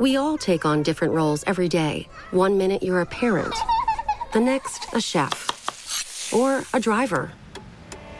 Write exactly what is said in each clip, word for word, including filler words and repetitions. We all take on different roles every day. One minute you're a parent, the next a chef, or a driver.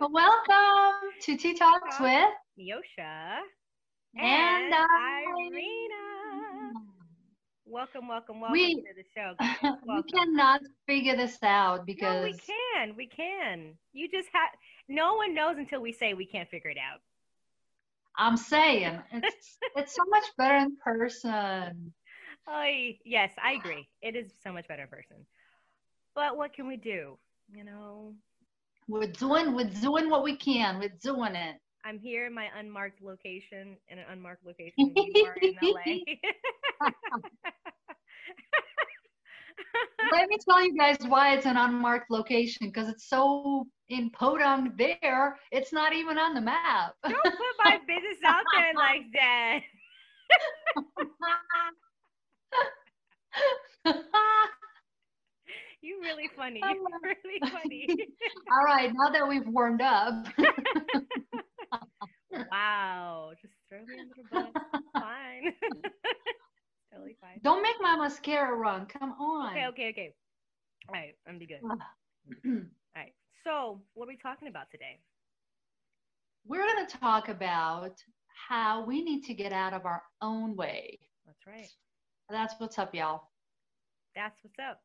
Welcome to Tea Talks with Miyosha and, and Irina. Welcome, welcome, welcome we, to the show. Welcome. We cannot figure this out because... No, we can. We can. You just have... No one knows until we say we can't figure it out. I'm saying. It's, it's so much better in person. I, yes, I agree. It is so much better in person. But what can we do? You know? We're doing, we're doing what we can. We're doing it. I'm here in my unmarked location, in an unmarked location. You are in L A. Let me tell you guys why it's an unmarked location, because it's so impotent there, it's not even on the map. Don't put my business out there like that. You're really funny. You're really funny. All right, now that we've warmed up. Wow, just throw me under the bus. Fine. Totally fine. Don't make my mascara run. Come on. Okay, okay, okay. All right, I'm be good. All right. So, what are we talking about today? We're going to talk about how we need to get out of our own way. That's right. That's what's up, y'all. That's what's up.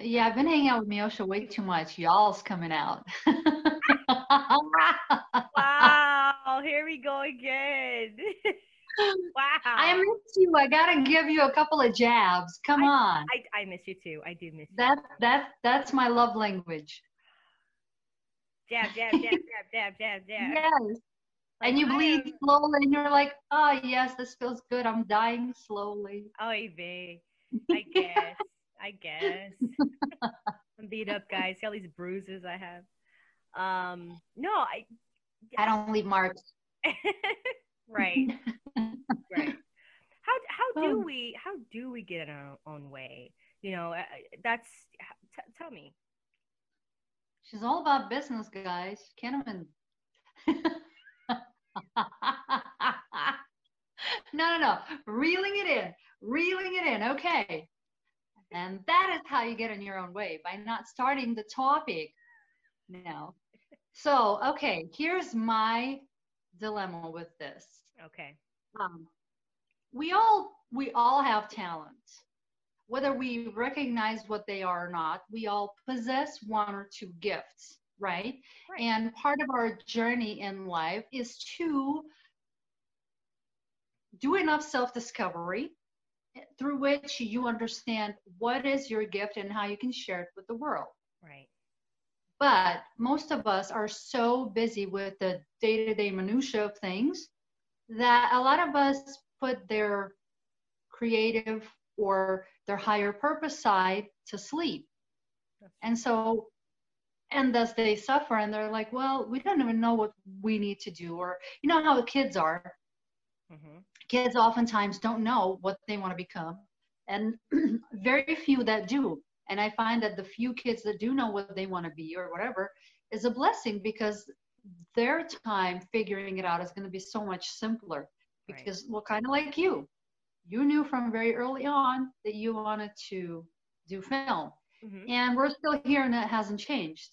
Yeah, I've been hanging out with Miyosha way too much. Y'all's coming out. Wow, here we go again. Wow. I miss you. I gotta give you a couple of jabs. Come I, on. I, I miss you too. I do miss that, you. That, that's my love language. Jab, jab, jab, jab, jab, jab, jab. Yes. And you bleed am... slowly and you're like, oh, yes, this feels good. I'm dying slowly. Oh, babe. I guess. I guess. I'm beat up, guys. See all these bruises I have. Um, no, I. I don't leave marks. Right. Right. How how do we how do we get in our own way? You know, that's. T- tell me. She's all about business, guys. Can't even. No, no, no. Reeling it in. Reeling it in. Okay. And that is how you get in your own way, by not starting the topic now. So, okay, here's my dilemma with this. Okay. Um, we all we all have talents. Whether we recognize what they are or not, we all possess one or two gifts, right? Right. And part of our journey in life is to do enough self-discovery through which you understand what is your gift and how you can share it with the world. Right. But most of us are so busy with the day-to-day minutia of things that a lot of us put their creative or their higher purpose side to sleep. And so, and thus they suffer and they're like, well, we don't even know what we need to do. Or, you know how the kids are. Mm-hmm. Kids oftentimes don't know what they want to become, and very few that do. And I find that the few kids that do know what they want to be or whatever is a blessing, because their time figuring it out is going to be so much simpler. Because, right. Well, kind of like you, you knew from very early on that you wanted to do film, mm-hmm. and we're still here and that hasn't changed.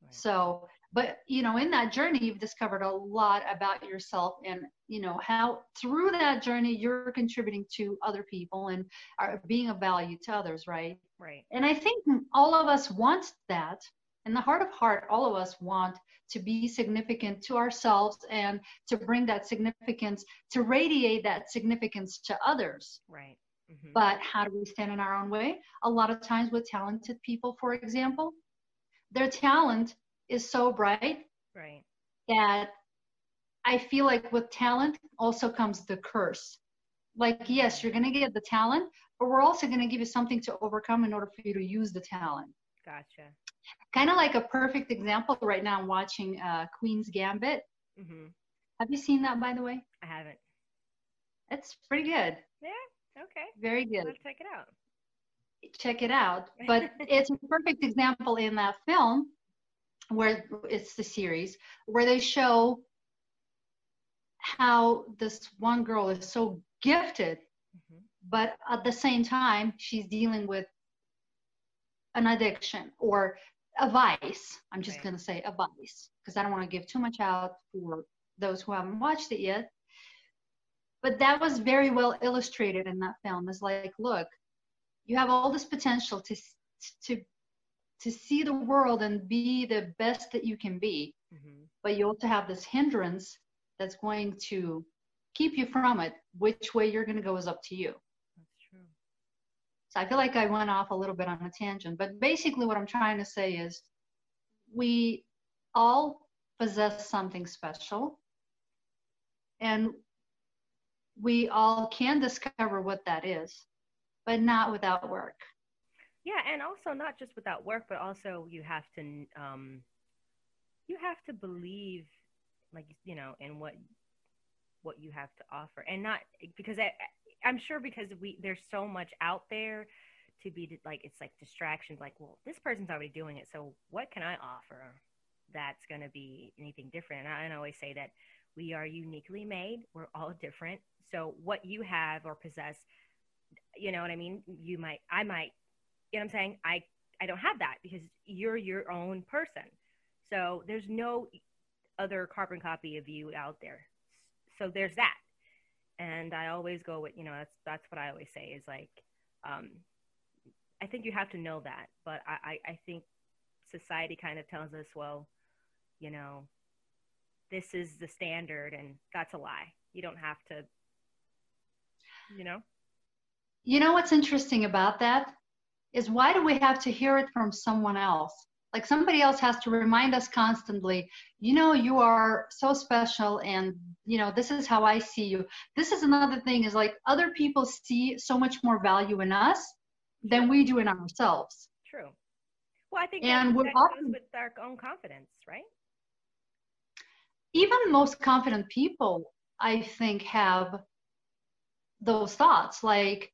Right. So, but, you know, in that journey, you've discovered a lot about yourself and, you know, how through that journey, you're contributing to other people and are being of value to others, right? Right. And I think all of us want that. In the heart of heart, all of us want to be significant to ourselves and to bring that significance, to radiate that significance to others. Right. Mm-hmm. But how do we stand in our own way? A lot of times with talented people, for example, their talent is so bright, right, that I feel like with talent also comes the curse. like, yes, you're going to get the talent, but we're also going to give you something to overcome in order for you to use the talent. Gotcha. Kind of like a perfect example right now, I'm watching uh, Queen's Gambit. Mm-hmm. Have you seen that, by the way? I haven't. It's pretty good. Yeah. Okay. Very good. Let's check it out. Check it out. But it's a perfect example in that film where it's the series where they show how this one girl is so gifted, mm-hmm. but at the same time, she's dealing with an addiction or a vice. I'm just right. going to say a vice because I don't want to give too much out for those who haven't watched it yet. But that was very well illustrated in that film. It's like, look, you have all this potential to to to see the world and be the best that you can be, mm-hmm. but you also have this hindrance that's going to keep you from it. Which way you're going to go is up to you. That's true. So I feel like I went off a little bit on a tangent, but basically what I'm trying to say is we all possess something special, and we all can discover what that is, but not without work. Yeah, and also not just without work, but also you have to, um, you have to believe, like, you know, in what, what you have to offer, and not because I, I'm sure because we there's so much out there to be like it's like distractions, like, well, this person's already doing it, so what can I offer that's going to be anything different? And I, and I always say that we are uniquely made. We're all different. So what you have or possess, you know what I mean? You might, I might, you know what I'm saying? I, I don't have that because you're your own person. So there's no other carbon copy of you out there. So there's that. And I always go with, you know, that's, that's what I always say is like, um, I think you have to know that, but I, I, I think society kind of tells us, well, you know, this is the standard, and that's a lie. You don't have to, you know? You know what's interesting about that is why do we have to hear it from someone else? Like somebody else has to remind us constantly, you know, you are so special, and, you know, this is how I see you. This is another thing is like other people see so much more value in us than we do in ourselves. True. Well, I think and that, we're that often, goes with our own confidence, right? Even most confident people, I think, have those thoughts like,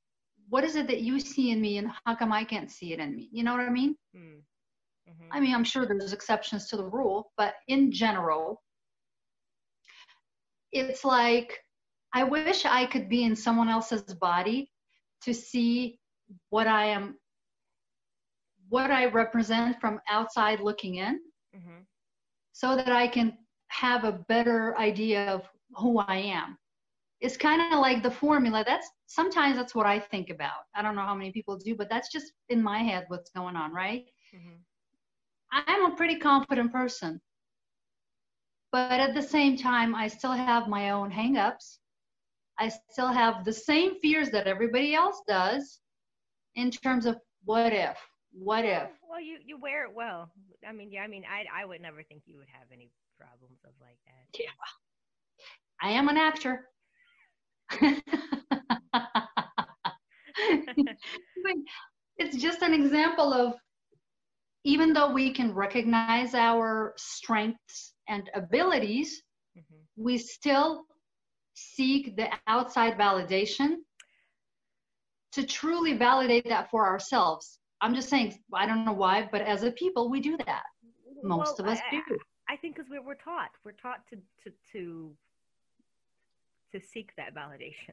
what is it that you see in me, and how come I can't see it in me? You know what I mean? Mm-hmm. I mean, I'm sure there's exceptions to the rule, but in general, it's like, I wish I could be in someone else's body to see what I am, what I represent from outside looking in, mm-hmm. so that I can have a better idea of who I am. It's kind of like the formula. That's sometimes that's what I think about. I don't know how many people do, but that's just in my head what's going on, right? Mm-hmm. I'm a pretty confident person, but at the same time, I still have my own hangups. I still have the same fears that everybody else does in terms of what if, what if. Well, you, you wear it well. I mean, yeah, I mean, I I would never think you would have any problems of like that. Yeah. I am an actor. It's just an example of, even though we can recognize our strengths and abilities, mm-hmm. we still seek the outside validation to truly validate that for ourselves. I'm just saying, I don't know why, but as a people, we do that. Most well, of us I, do. I think because we're, we're taught. We're taught to to to to seek that validation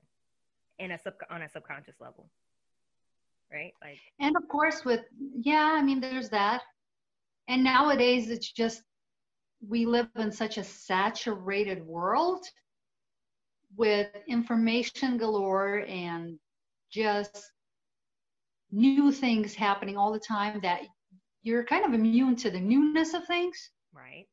in a sub, on a subconscious level, right? Like, and of course with, yeah, I mean, there's that. And nowadays it's just, we live in such a saturated world with information galore and just new things happening all the time that you're kind of immune to the newness of things. Right.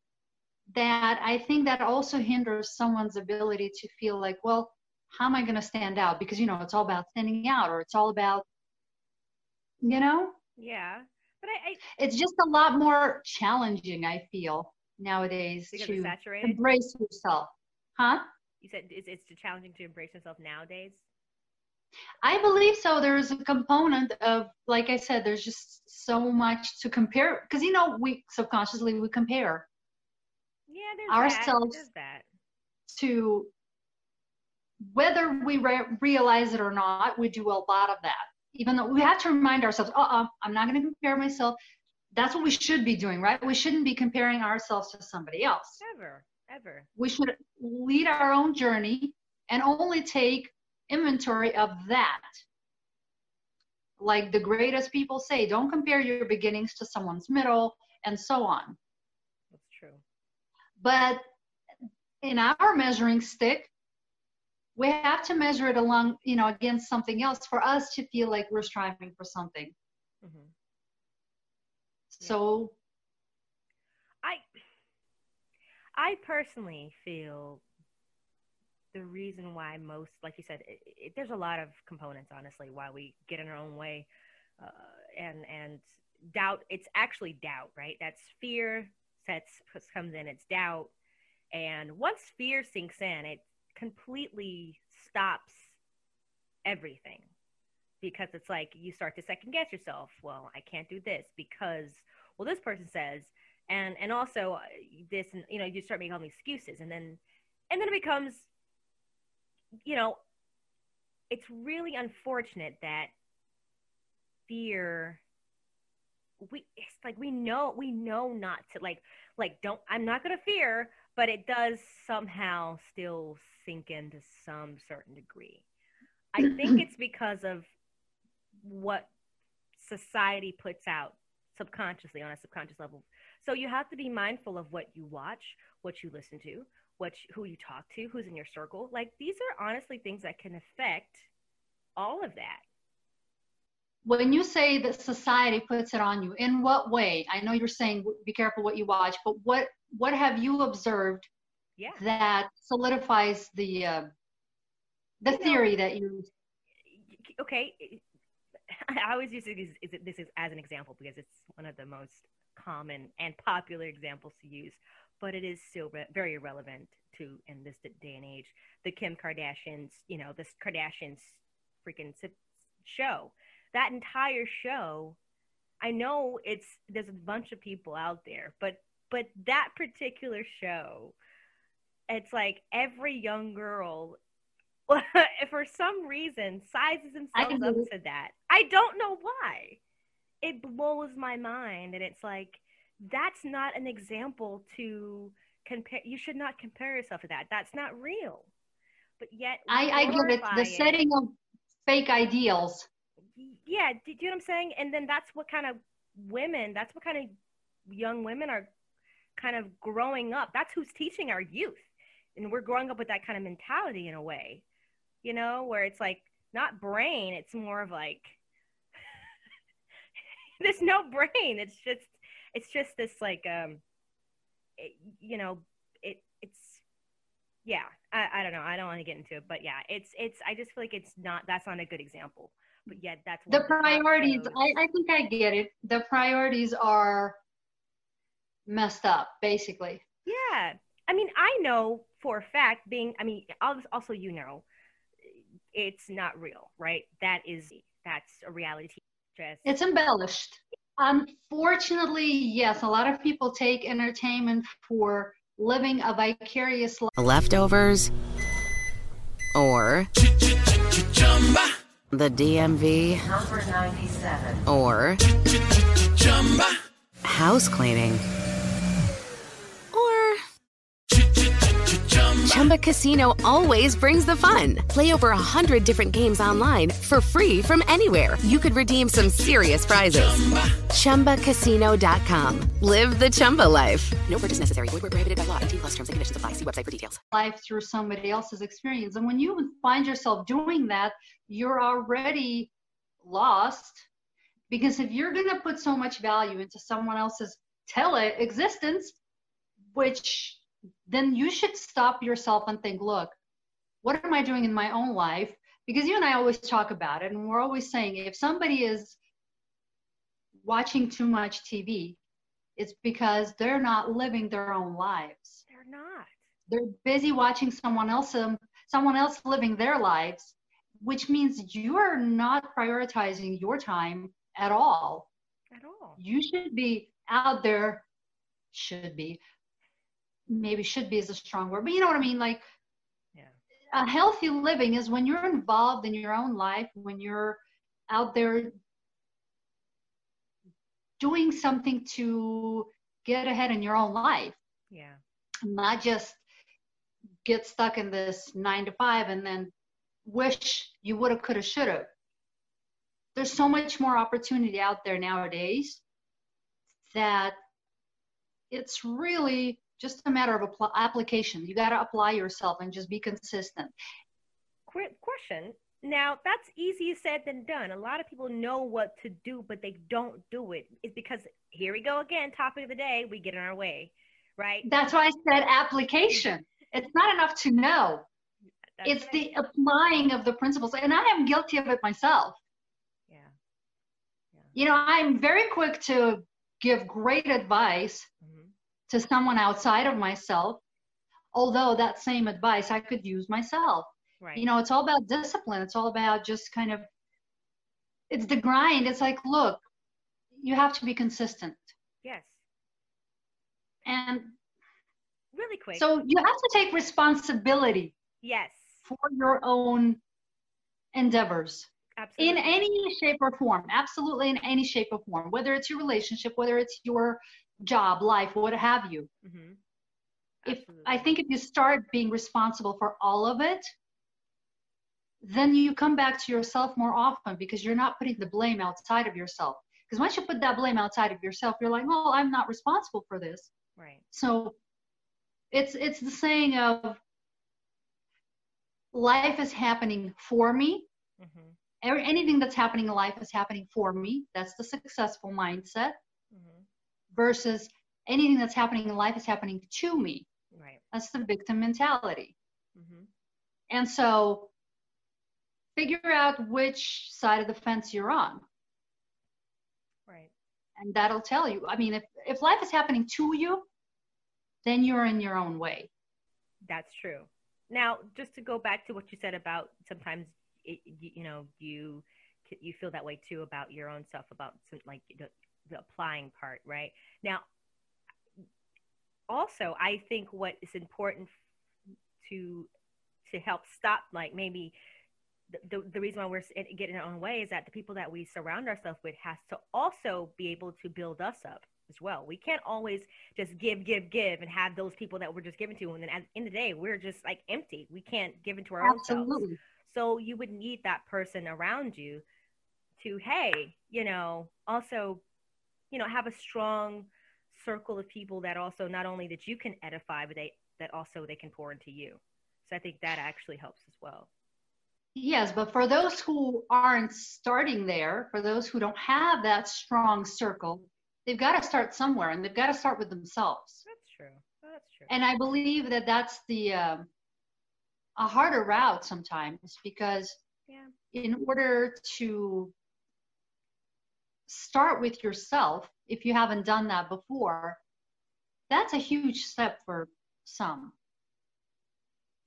That I think that also hinders someone's ability to feel like, well, how am I going to stand out? Because, you know, it's all about standing out, or it's all about, you know? Yeah. But I, I it's just a lot more challenging, I feel, nowadays to embrace yourself. Huh? You said it's, it's challenging to embrace yourself nowadays? I believe so. There's a component of, like I said, there's just so much to compare. Because, you know, we subconsciously, we compare yeah, there's ourselves that. There's that. To whether we re- realize it or not, we do a lot of that. Even though we have to remind ourselves, uh-uh, I'm not going to compare myself. That's what we should be doing, right? We shouldn't be comparing ourselves to somebody else. Ever, ever. We should lead our own journey and only take inventory of that. Like the greatest people say, don't compare your beginnings to someone's middle, and so on. That's true. But in our measuring stick, we have to measure it along, you know, against something else for us to feel like we're striving for something. Mm-hmm. So I I personally feel the reason why most, like you said, it, it, there's a lot of components, honestly, why we get in our own way uh, and and doubt. It's actually doubt, right? That's fear sets comes in, it's doubt. And once fear sinks in, it completely stops everything. Because it's like you start to second guess yourself. Well, I can't do this because, well, this person says, and and also this, and you know, you start making all these excuses, and then and then it becomes, you know, it's really unfortunate that fear. We it's like we know we know not to like like don't I'm not gonna fear, but it does somehow still sink into some certain degree. I think it's because of what society puts out subconsciously on a subconscious level. So you have to be mindful of what you watch, what you listen to, what you, who you talk to, who's in your circle. Like, these are honestly things that can affect all of that. When you say that society puts it on you, in what way? I know you're saying be careful what you watch, but what what have you observed yeah. that solidifies the uh, the you theory know, that you okay I always use it as, this is as an example because it's one of the most common and popular examples to use, but it is still re- very relevant to in this day and age. The Kim Kardashians, you know, this Kardashians freaking show, that entire show. I know it's there's a bunch of people out there, but but that particular show, it's like every young girl for some reason sizes themselves up to that. I don't know why. It blows my mind, and it's like, that's not an example to compare. You should not compare yourself to that. That's not real. But yet I, I get it. The setting of fake ideals. Yeah, do you know what I'm saying? And then that's what kind of women, that's what kind of young women are kind of growing up. That's who's teaching our youth. And we're growing up with that kind of mentality in a way. You know, where it's like not brain, it's more of like there's no brain. It's just it's just this like um it, you know, it it's yeah, I, I don't know. I don't want to get into it, but yeah, it's it's I just feel like it's not that's not a good example. But yet that's the priorities. I, I think I get it. The priorities are messed up, basically. Yeah. I mean, I know for a fact being I mean, also you know. It's not real, right? That is, that's a reality. It's embellished. Unfortunately, yes, a lot of people take entertainment for living a vicarious life. Leftovers or the D M V number ninety-seven or house cleaning. Chumba Casino always brings the fun. Play over a hundred different games online for free from anywhere. You could redeem some serious prizes. Chumba Casino dot com. Live the Chumba life. No purchase necessary. Void where prohibited by law. eighteen plus terms and conditions apply. See website for details. Life through somebody else's experience. And when you find yourself doing that, you're already lost. Because if you're going to put so much value into someone else's tele-existence, which... then you should stop yourself and think, look, what am I doing in my own life? Because you and I always talk about it, and we're always saying if somebody is watching too much T V, it's because they're not living their own lives. They're not. They're busy watching someone else, someone else living their lives, which means you're not prioritizing your time at all. At all. You should be out there, should be, maybe should be is a strong word, but you know what I mean? Like yeah. a healthy living is when you're involved in your own life, when you're out there doing something to get ahead in your own life. Yeah. Not just get stuck in this nine to five and then wish you would have, could have, should have. There's so much more opportunity out there nowadays that it's really just a matter of apl- application. You got to apply yourself and just be consistent. Quick question. Now, that's easier said than done. A lot of people know what to do, but they don't do it. It's because, here we go again, topic of the day, we get in our way, right? That's why I said application. It's not enough to know. That's it's the I mean. applying of the principles. And I am guilty of it myself. Yeah. yeah. You know, I'm very quick to give great advice mm-hmm. to someone outside of myself, although that same advice I could use myself. Right. You know, it's all about discipline. It's all about just kind of, it's the grind. It's like, look, you have to be consistent. Yes. And really quick. So you have to take responsibility. Yes. For your own endeavors. Absolutely. In any shape or form. Absolutely in any shape or form. Whether it's your relationship, whether it's your job, life, what have you. Mm-hmm. If I think if you start being responsible for all of it, then you come back to yourself more often because you're not putting the blame outside of yourself. Because once you put that blame outside of yourself, you're like, oh, I'm not responsible for this. Right. So it's it's the saying of life is happening for me. Mm-hmm. Anything that's happening in life is happening for me. That's the successful mindset mm-hmm. versus anything that's happening in life is happening to me. Right. That's the victim mentality. Mm-hmm. And so figure out which side of the fence you're on. Right. And that'll tell you. I mean, if, if life is happening to you, then you're in your own way. That's true. Now, just to go back to what you said about sometimes, it, you know, you you feel that way too about your own self, about some, like the, the applying part, right? Now, also, I think what is important to to help stop, like maybe the, the, the reason why we're getting our own way is that the people that we surround ourselves with has to also be able to build us up as well. We can't always just give, give, give and have those people that we're just giving to. And then at the end of the day, we're just like empty. We can't give into our Absolutely. Own selves. So you would need that person around you to, hey, you know, also, you know, have a strong circle of people that also not only that you can edify, but they that also they can pour into you. So I think that actually helps as well. Yes, but for those who aren't starting there, for those who don't have that strong circle, they've got to start somewhere, and they've got to start with themselves. That's true. That's true. And I believe that that's the um, a harder route sometimes because yeah. in order to start with yourself, if you haven't done that before, that's a huge step for some.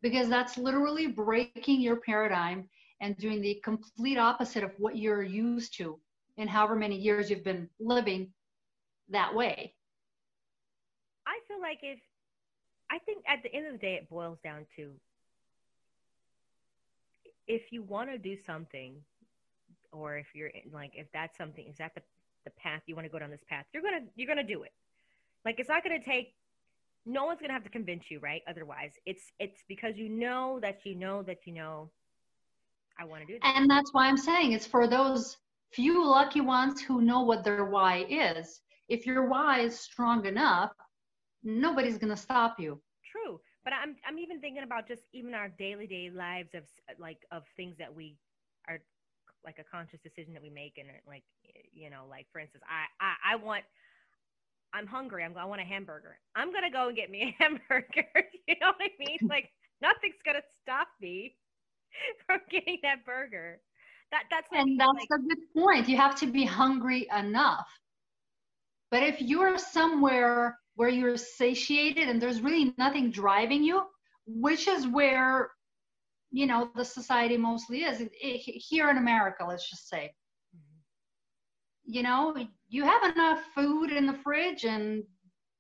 Because that's literally breaking your paradigm and doing the complete opposite of what you're used to in however many years you've been living that way. I feel like if, I think at the end of the day, it boils down to if you want to do something, or if you're like, if that's something, is that the the path you want to go down, this path, you're going to, you're going to do it. Like, it's not going to take, no one's going to have to convince you, right? Otherwise it's, it's because you know that, you know, that, you know, I want to do that. And that's why I'm saying it's for those few lucky ones who know what their why is. If your why is strong enough, nobody's going to stop you. True. But I'm, I'm even thinking about just even our daily day lives of like, of things that we are, like a conscious decision that we make. And like, you know, like for instance, I, I, I want, I'm hungry. I'm, I want a hamburger. I'm going to go and get me a hamburger. You know what I mean? Like nothing's going to stop me from getting that burger. That that's And that's like, a good point. You have to be hungry enough. But if you're somewhere where you're satiated and there's really nothing driving you, which is where you know, the society mostly is. It, it, here in America, let's just say, mm-hmm. you know, you have enough food in the fridge and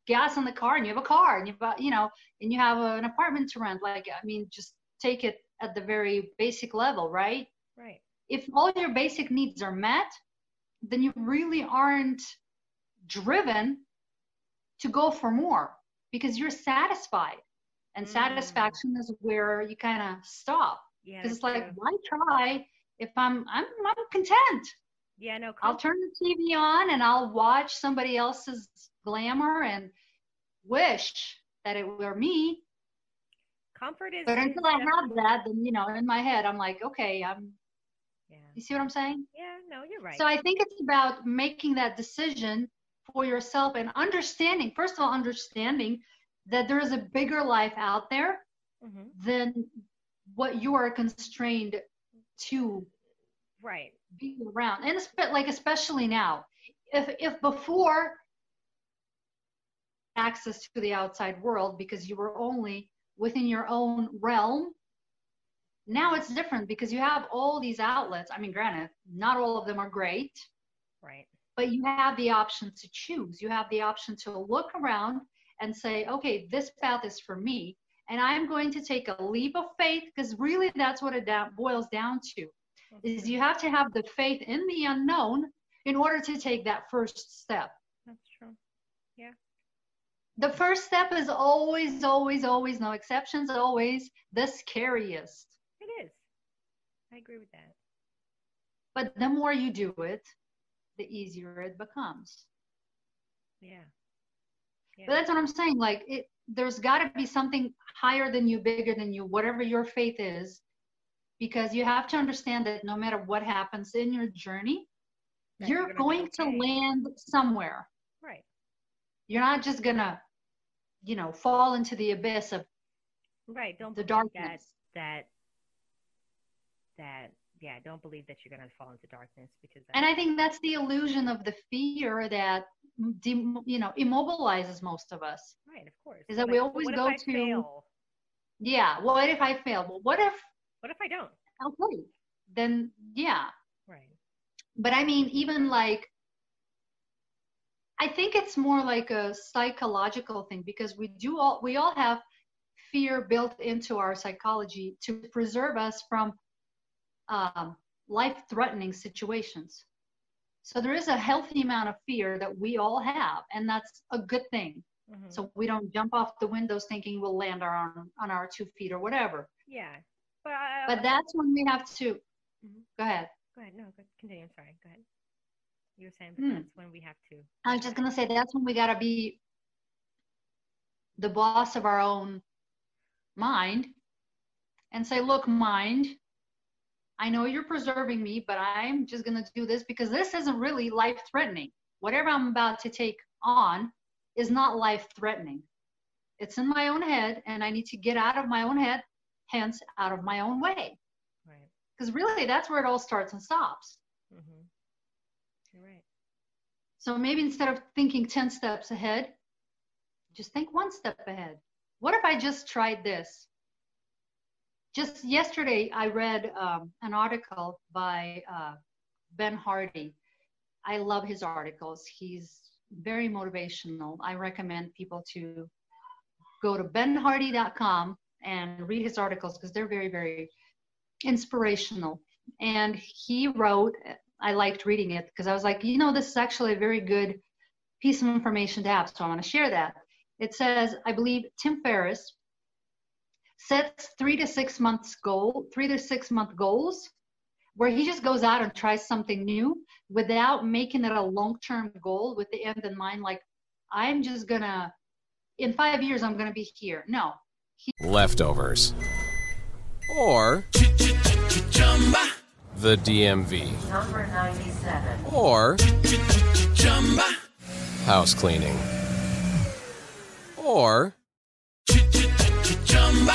gas in the car, and you have a car, and you've got, you know, and you have a, an apartment to rent. Like, I mean, just take it at the very basic level, right? Right. If all your basic needs are met, then you really aren't driven to go for more because you're satisfied. And mm. satisfaction is where you kind of stop. Yeah, because it's like, true. Why try if I'm, I'm, I'm content. Yeah, no. Cool. I'll turn the T V on and I'll watch somebody else's glamour and wish that it were me. Comfort is. But until I have that, then, you know, in my head, I'm like, okay, I'm, yeah. You see what I'm saying? Yeah, no, you're right. So I think it's about making that decision for yourself and understanding, first of all, understanding that there is a bigger life out there mm-hmm. than what you are constrained to right. be around. And it's like, especially now, if if before access to the outside world, because you were only within your own realm, now it's different because you have all these outlets. I mean, granted, not all of them are great. Right. But you have the option to choose. You have the option to look around and say, okay, this path is for me. And I'm going to take a leap of faith, because really that's what it da- boils down to, mm-hmm. is you have to have the faith in the unknown in order to take that first step. That's true. Yeah. The first step is always, always, always, no exceptions, always the scariest. It is. I agree with that. But the more you do it, the easier it becomes. Yeah. Yeah. But that's what I'm saying. Like, it, there's got to be something higher than you, bigger than you, whatever your faith is, because you have to understand that no matter what happens in your journey, that you're, you're going to land somewhere. Right. You're not just going to, you know, fall into the abyss of right. Don't the darkness. That, that, that, yeah, don't believe that you're going to fall into darkness. because. That, and I think that's the illusion of the fear that, de- you know, immobilizes most of us. Right, of course. Is that like, we always what go if I to, fail? yeah, what if I fail? Well, what if? What if I don't? Okay, then, yeah. Right. But I mean, even like, I think it's more like a psychological thing, because we do all, we all have fear built into our psychology to preserve us from um, life-threatening situations. So there is a healthy amount of fear that we all have, and that's a good thing. Mm-hmm. So we don't jump off the windows thinking we'll land our, on, on our two feet or whatever. Yeah. But, I, but that's when we have to, mm-hmm. go ahead. Go ahead, no, continue, I'm sorry, go ahead. You were saying mm. that's when we have to. I was just going to say, that's when we got to be the boss of our own mind and say, look, mind, I know you're preserving me, but I'm just going to do this because this isn't really life-threatening. Whatever I'm about to take on is not life-threatening. It's in my own head, and I need to get out of my own head, hence out of my own way. Right. Because really, that's where it all starts and stops. Mm-hmm. You're right. So maybe instead of thinking ten steps ahead, just think one step ahead. What if I just tried this? Just yesterday, I read um, an article by uh, Ben Hardy. I love his articles. He's very motivational. I recommend people to go to ben hardy dot com and read his articles because they're very, very inspirational. And he wrote... I liked reading it because I was like, you know, this is actually a very good piece of information to have. So I want to share that. It says, I believe Tim Ferriss sets three to six months goal, three to six month goals where he just goes out and tries something new without making it a long-term goal with the end in mind. Like, I'm just gonna, in five years, I'm gonna be here. No. He- Leftovers. Or. Ch-ch-ch-ch-chumba. The D M V. Number ninety-seven. Or house cleaning. Or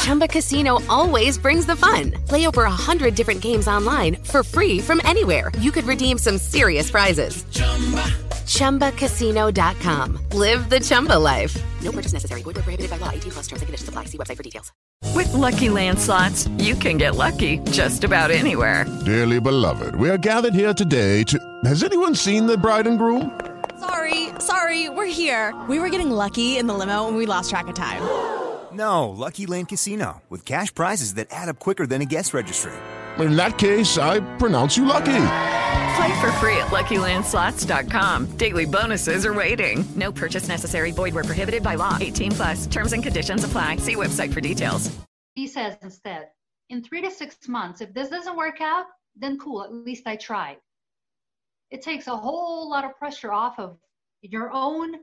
Chumba Casino always brings the fun. Play over a hundred different games online for free from anywhere. You could redeem some serious prizes. Chumba Casino dot com. Live the Chumba life. No purchase necessary. Void where prohibited by law. eighteen plus terms and conditions apply. See website for details. With Lucky Land Slots, you can get lucky just about anywhere. Dearly beloved, we are gathered here today to... Has anyone seen the bride and groom? Sorry, sorry, we're here. We were getting lucky in the limo and we lost track of time. No, Lucky Land Casino, with cash prizes that add up quicker than a guest registry. In that case, I pronounce you lucky. Play for free at Lucky Land Slots dot com. Daily bonuses are waiting. No purchase necessary. Void where prohibited by law. eighteen plus. Terms and conditions apply. See website for details. He says instead, in three to six months, if this doesn't work out, then cool, at least I tried. It takes a whole lot of pressure off of your own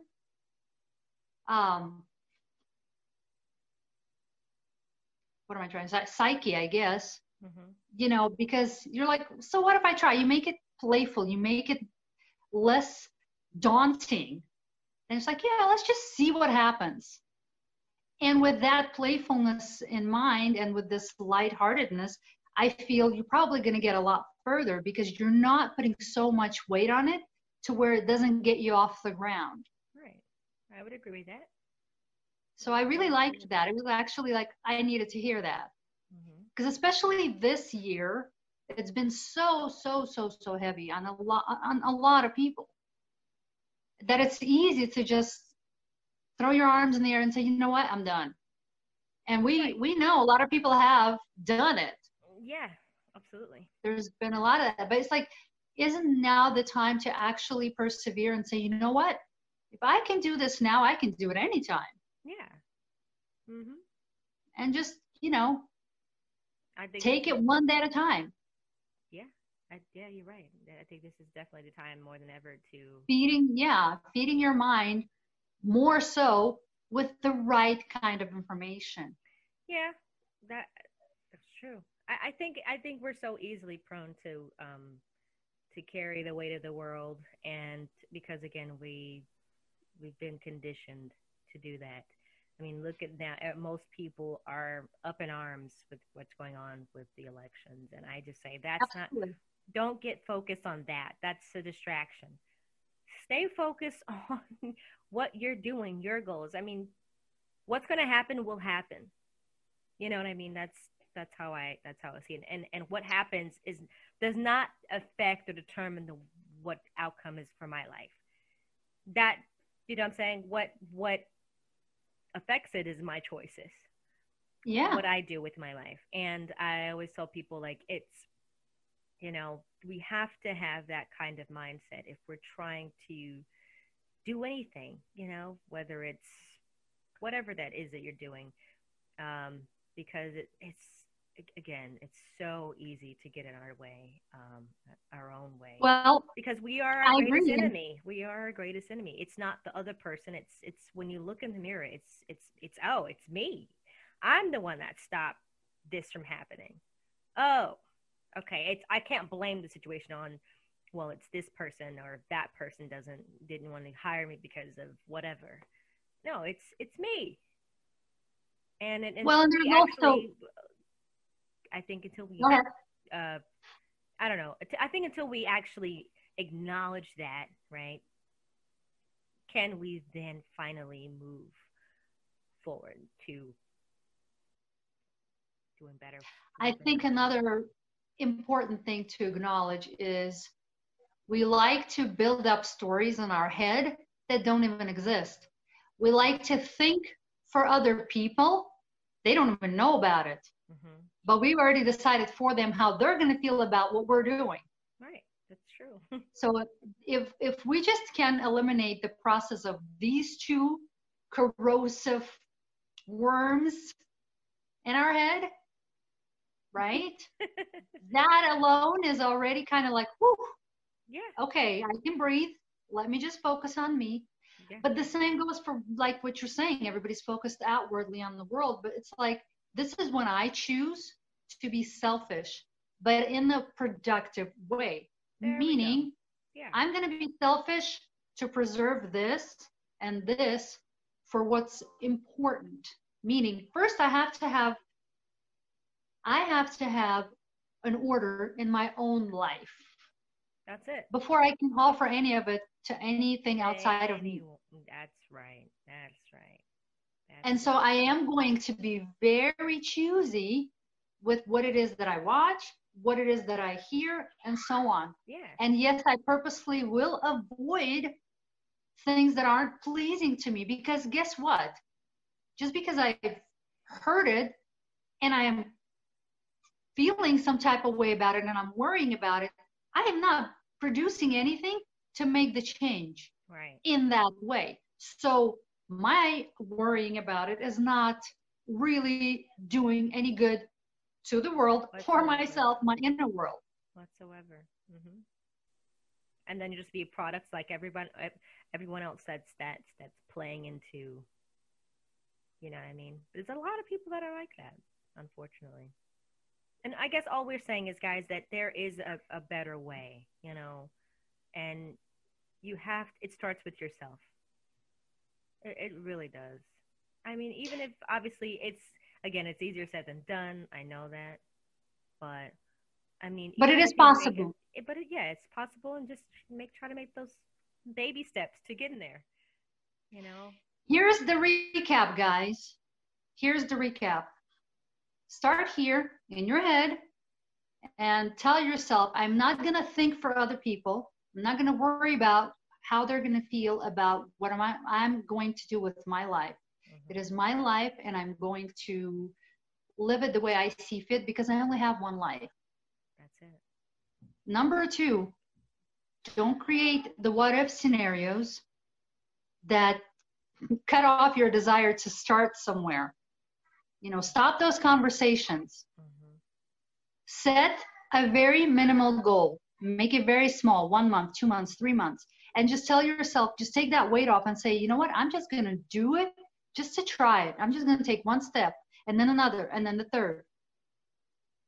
um, what am I trying to say? Psyche, I guess. Mm-hmm. You know, because you're like, so what if I try? You make it playful. You make it less daunting. And it's like, yeah, let's just see what happens. And with that playfulness in mind and with this lightheartedness, I feel you're probably going to get a lot further because you're not putting so much weight on it to where it doesn't get you off the ground. Right. I would agree with that. So I really liked that. It was actually like, I needed to hear that. Because mm-hmm. especially this year, it's been so, so, so, so heavy on a lot, on a lot of people that it's easy to just throw your arms in the air and say, you know what, I'm done. And we, right. we know a lot of people have done it. Yeah, absolutely. There's been a lot of that, but it's like, isn't now the time to actually persevere and say, you know what, if I can do this now, I can do it anytime. Yeah. Mm-hmm. And just, you know, I think take it one day at a time. Yeah. I, yeah, you're right. I think this is definitely the time more than ever to feeding. Yeah. Feeding your mind more so with the right kind of information. Yeah, that that's true. I, I think, I think we're so easily prone to, um, to carry the weight of the world. And because again, we, we've been conditioned to do that. I mean, look at now, most people are up in arms with what's going on with the elections. And I just say, that's Absolutely. not, don't get focused on that. That's a distraction. Stay focused on what you're doing, your goals. I mean, what's going to happen will happen. You know what I mean? That's, that's how I, that's how I see it. And, and what happens is does not affect or determine the, what outcome is for my life. That, you know what I'm saying? What, what, affects it is my choices. Yeah. What I do with my life. And I always tell people, like, it's, you know, we have to have that kind of mindset if we're trying to do anything, you know, whether it's whatever that is that you're doing. Um, because it, it's, again, it's so easy to get in our way, um, our own way. Well, because we are our I greatest agree. enemy. We are our greatest enemy. It's not the other person. It's, it's when you look in the mirror, it's, it's, it's, oh, it's me. I'm the one that stopped this from happening. Oh, okay. It's, I can't blame the situation on, well, it's this person or that person doesn't, didn't want to hire me because of whatever. No, it's, it's me. And, and, and well, and there's we actually, also, I think until we, uh, I don't know, I think until we actually acknowledge that, right, can we then finally move forward to doing better? I think another important thing to acknowledge is we like to build up stories in our head that don't even exist. We like to think for other people, they don't even know about it. Mm-hmm. But we've already decided for them how they're going to feel about what we're doing. Right. That's true. So if if we just can eliminate the process of these two corrosive worms in our head, right? That alone is already kind of like, whoo. Yeah. Okay, I can breathe. Let me just focus on me. Yeah. But the same goes for like what you're saying. Everybody's focused outwardly on the world, but it's like, this is when I choose to be selfish, but in the productive way, there meaning yeah. I'm going to be selfish to preserve this and this for what's important. Meaning first I have to have, I have to have an order in my own life. That's it. Before I can offer any of it to anything outside of me. That's right. That's right. That's and so I am going to be very choosy with what it is that I watch, what it is that I hear, and so on. Yeah. And yes, I purposely will avoid things that aren't pleasing to me, because guess what? Just because I heard it and I am feeling some type of way about it and I'm worrying about it, I am not producing anything to make the change right in that way. So my worrying about it is not really doing any good to the world, whatsoever, for myself, my inner world. Whatsoever. Mm-hmm. And then you just be products like everyone, everyone else that's, that's, that's playing into, you know what I mean? There's a lot of people that are like that, unfortunately. And I guess all we're saying is, guys, that there is a, a better way, you know, and you have, it starts with yourself. It, it really does. I mean, even if obviously it's, again, it's easier said than done. I know that, but I mean, but it is possible. It, but it, yeah, it's possible, and just make try to make those baby steps to get in there. You know. Here's the recap, guys. Here's the recap. Start here in your head, and tell yourself, "I'm not gonna think for other people. I'm not gonna worry about how they're gonna feel about what am I I'm going to do with my life." It is my life, and I'm going to live it the way I see fit, because I only have one life. That's it. Number two, don't create the what-if scenarios that cut off your desire to start somewhere. You know, stop those conversations. Mm-hmm. Set a very minimal goal. Make it very small, one month, two months, three months. And just tell yourself, just take that weight off and say, you know what, I'm just going to do it. Just to try it. I'm just going to take one step and then another and then the third.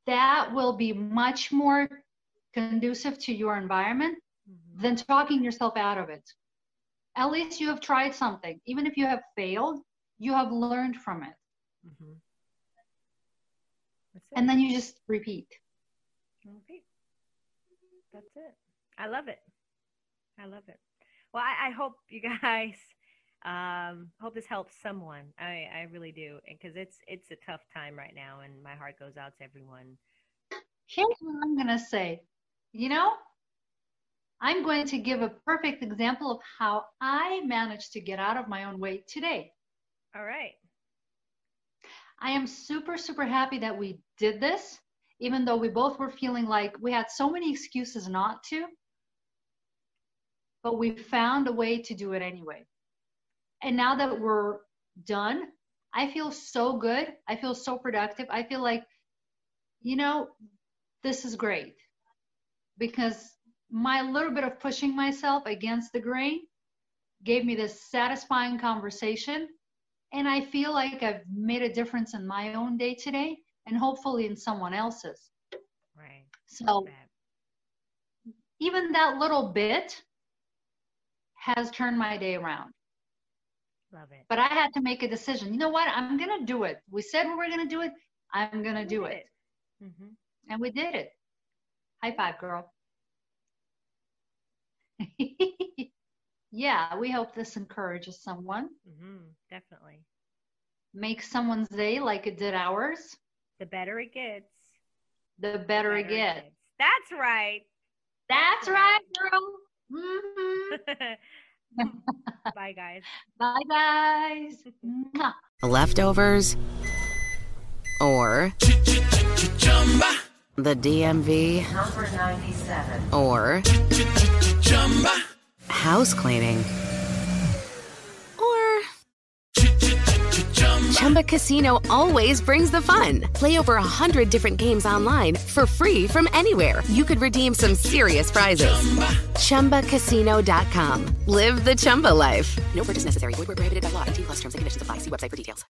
That will be much more conducive to your environment mm-hmm. than talking yourself out of it. At least you have tried something. Even if you have failed, you have learned from it. Mm-hmm. That's it. And then you just repeat. Okay. That's it. I love it. I love it. Well, I, I hope you guys... Um, hope this helps someone. I, I really do, because it's it's a tough time right now, and my heart goes out to everyone. Here's what I'm gonna say. You know, I'm going to give a perfect example of how I managed to get out of my own way today. All right. I am super super happy that we did this, even though we both were feeling like we had so many excuses not to, but we found a way to do it anyway. And now that we're done, I feel so good. I feel so productive. I feel like, you know, this is great, because my little bit of pushing myself against the grain gave me this satisfying conversation. And I feel like I've made a difference in my own day today, and hopefully in someone else's. Right. So even that little bit has turned my day around. Love it. But I had to make a decision. You know what? I'm going to do it. We said we were going to do it. I'm going to do it. it. Mm-hmm. And we did it. High five, girl. Yeah, we hope this encourages someone. Mm-hmm. Definitely. Make someone's day like it did ours. The better it gets. The better, the better it gets. It gets. That's right. That's, That's right, right, girl. Mm-hmm. Bye, guys. Bye, guys. Leftovers or the D M V number ninety-seven or house cleaning or Chumba Casino always brings the fun. Play over a hundred different games online for free from anywhere. You could redeem some serious prizes. Chumba Casino dot com. Live the Chumba life. No purchase necessary. Void where prohibited by law. eighteen plus terms and conditions apply. See website for details.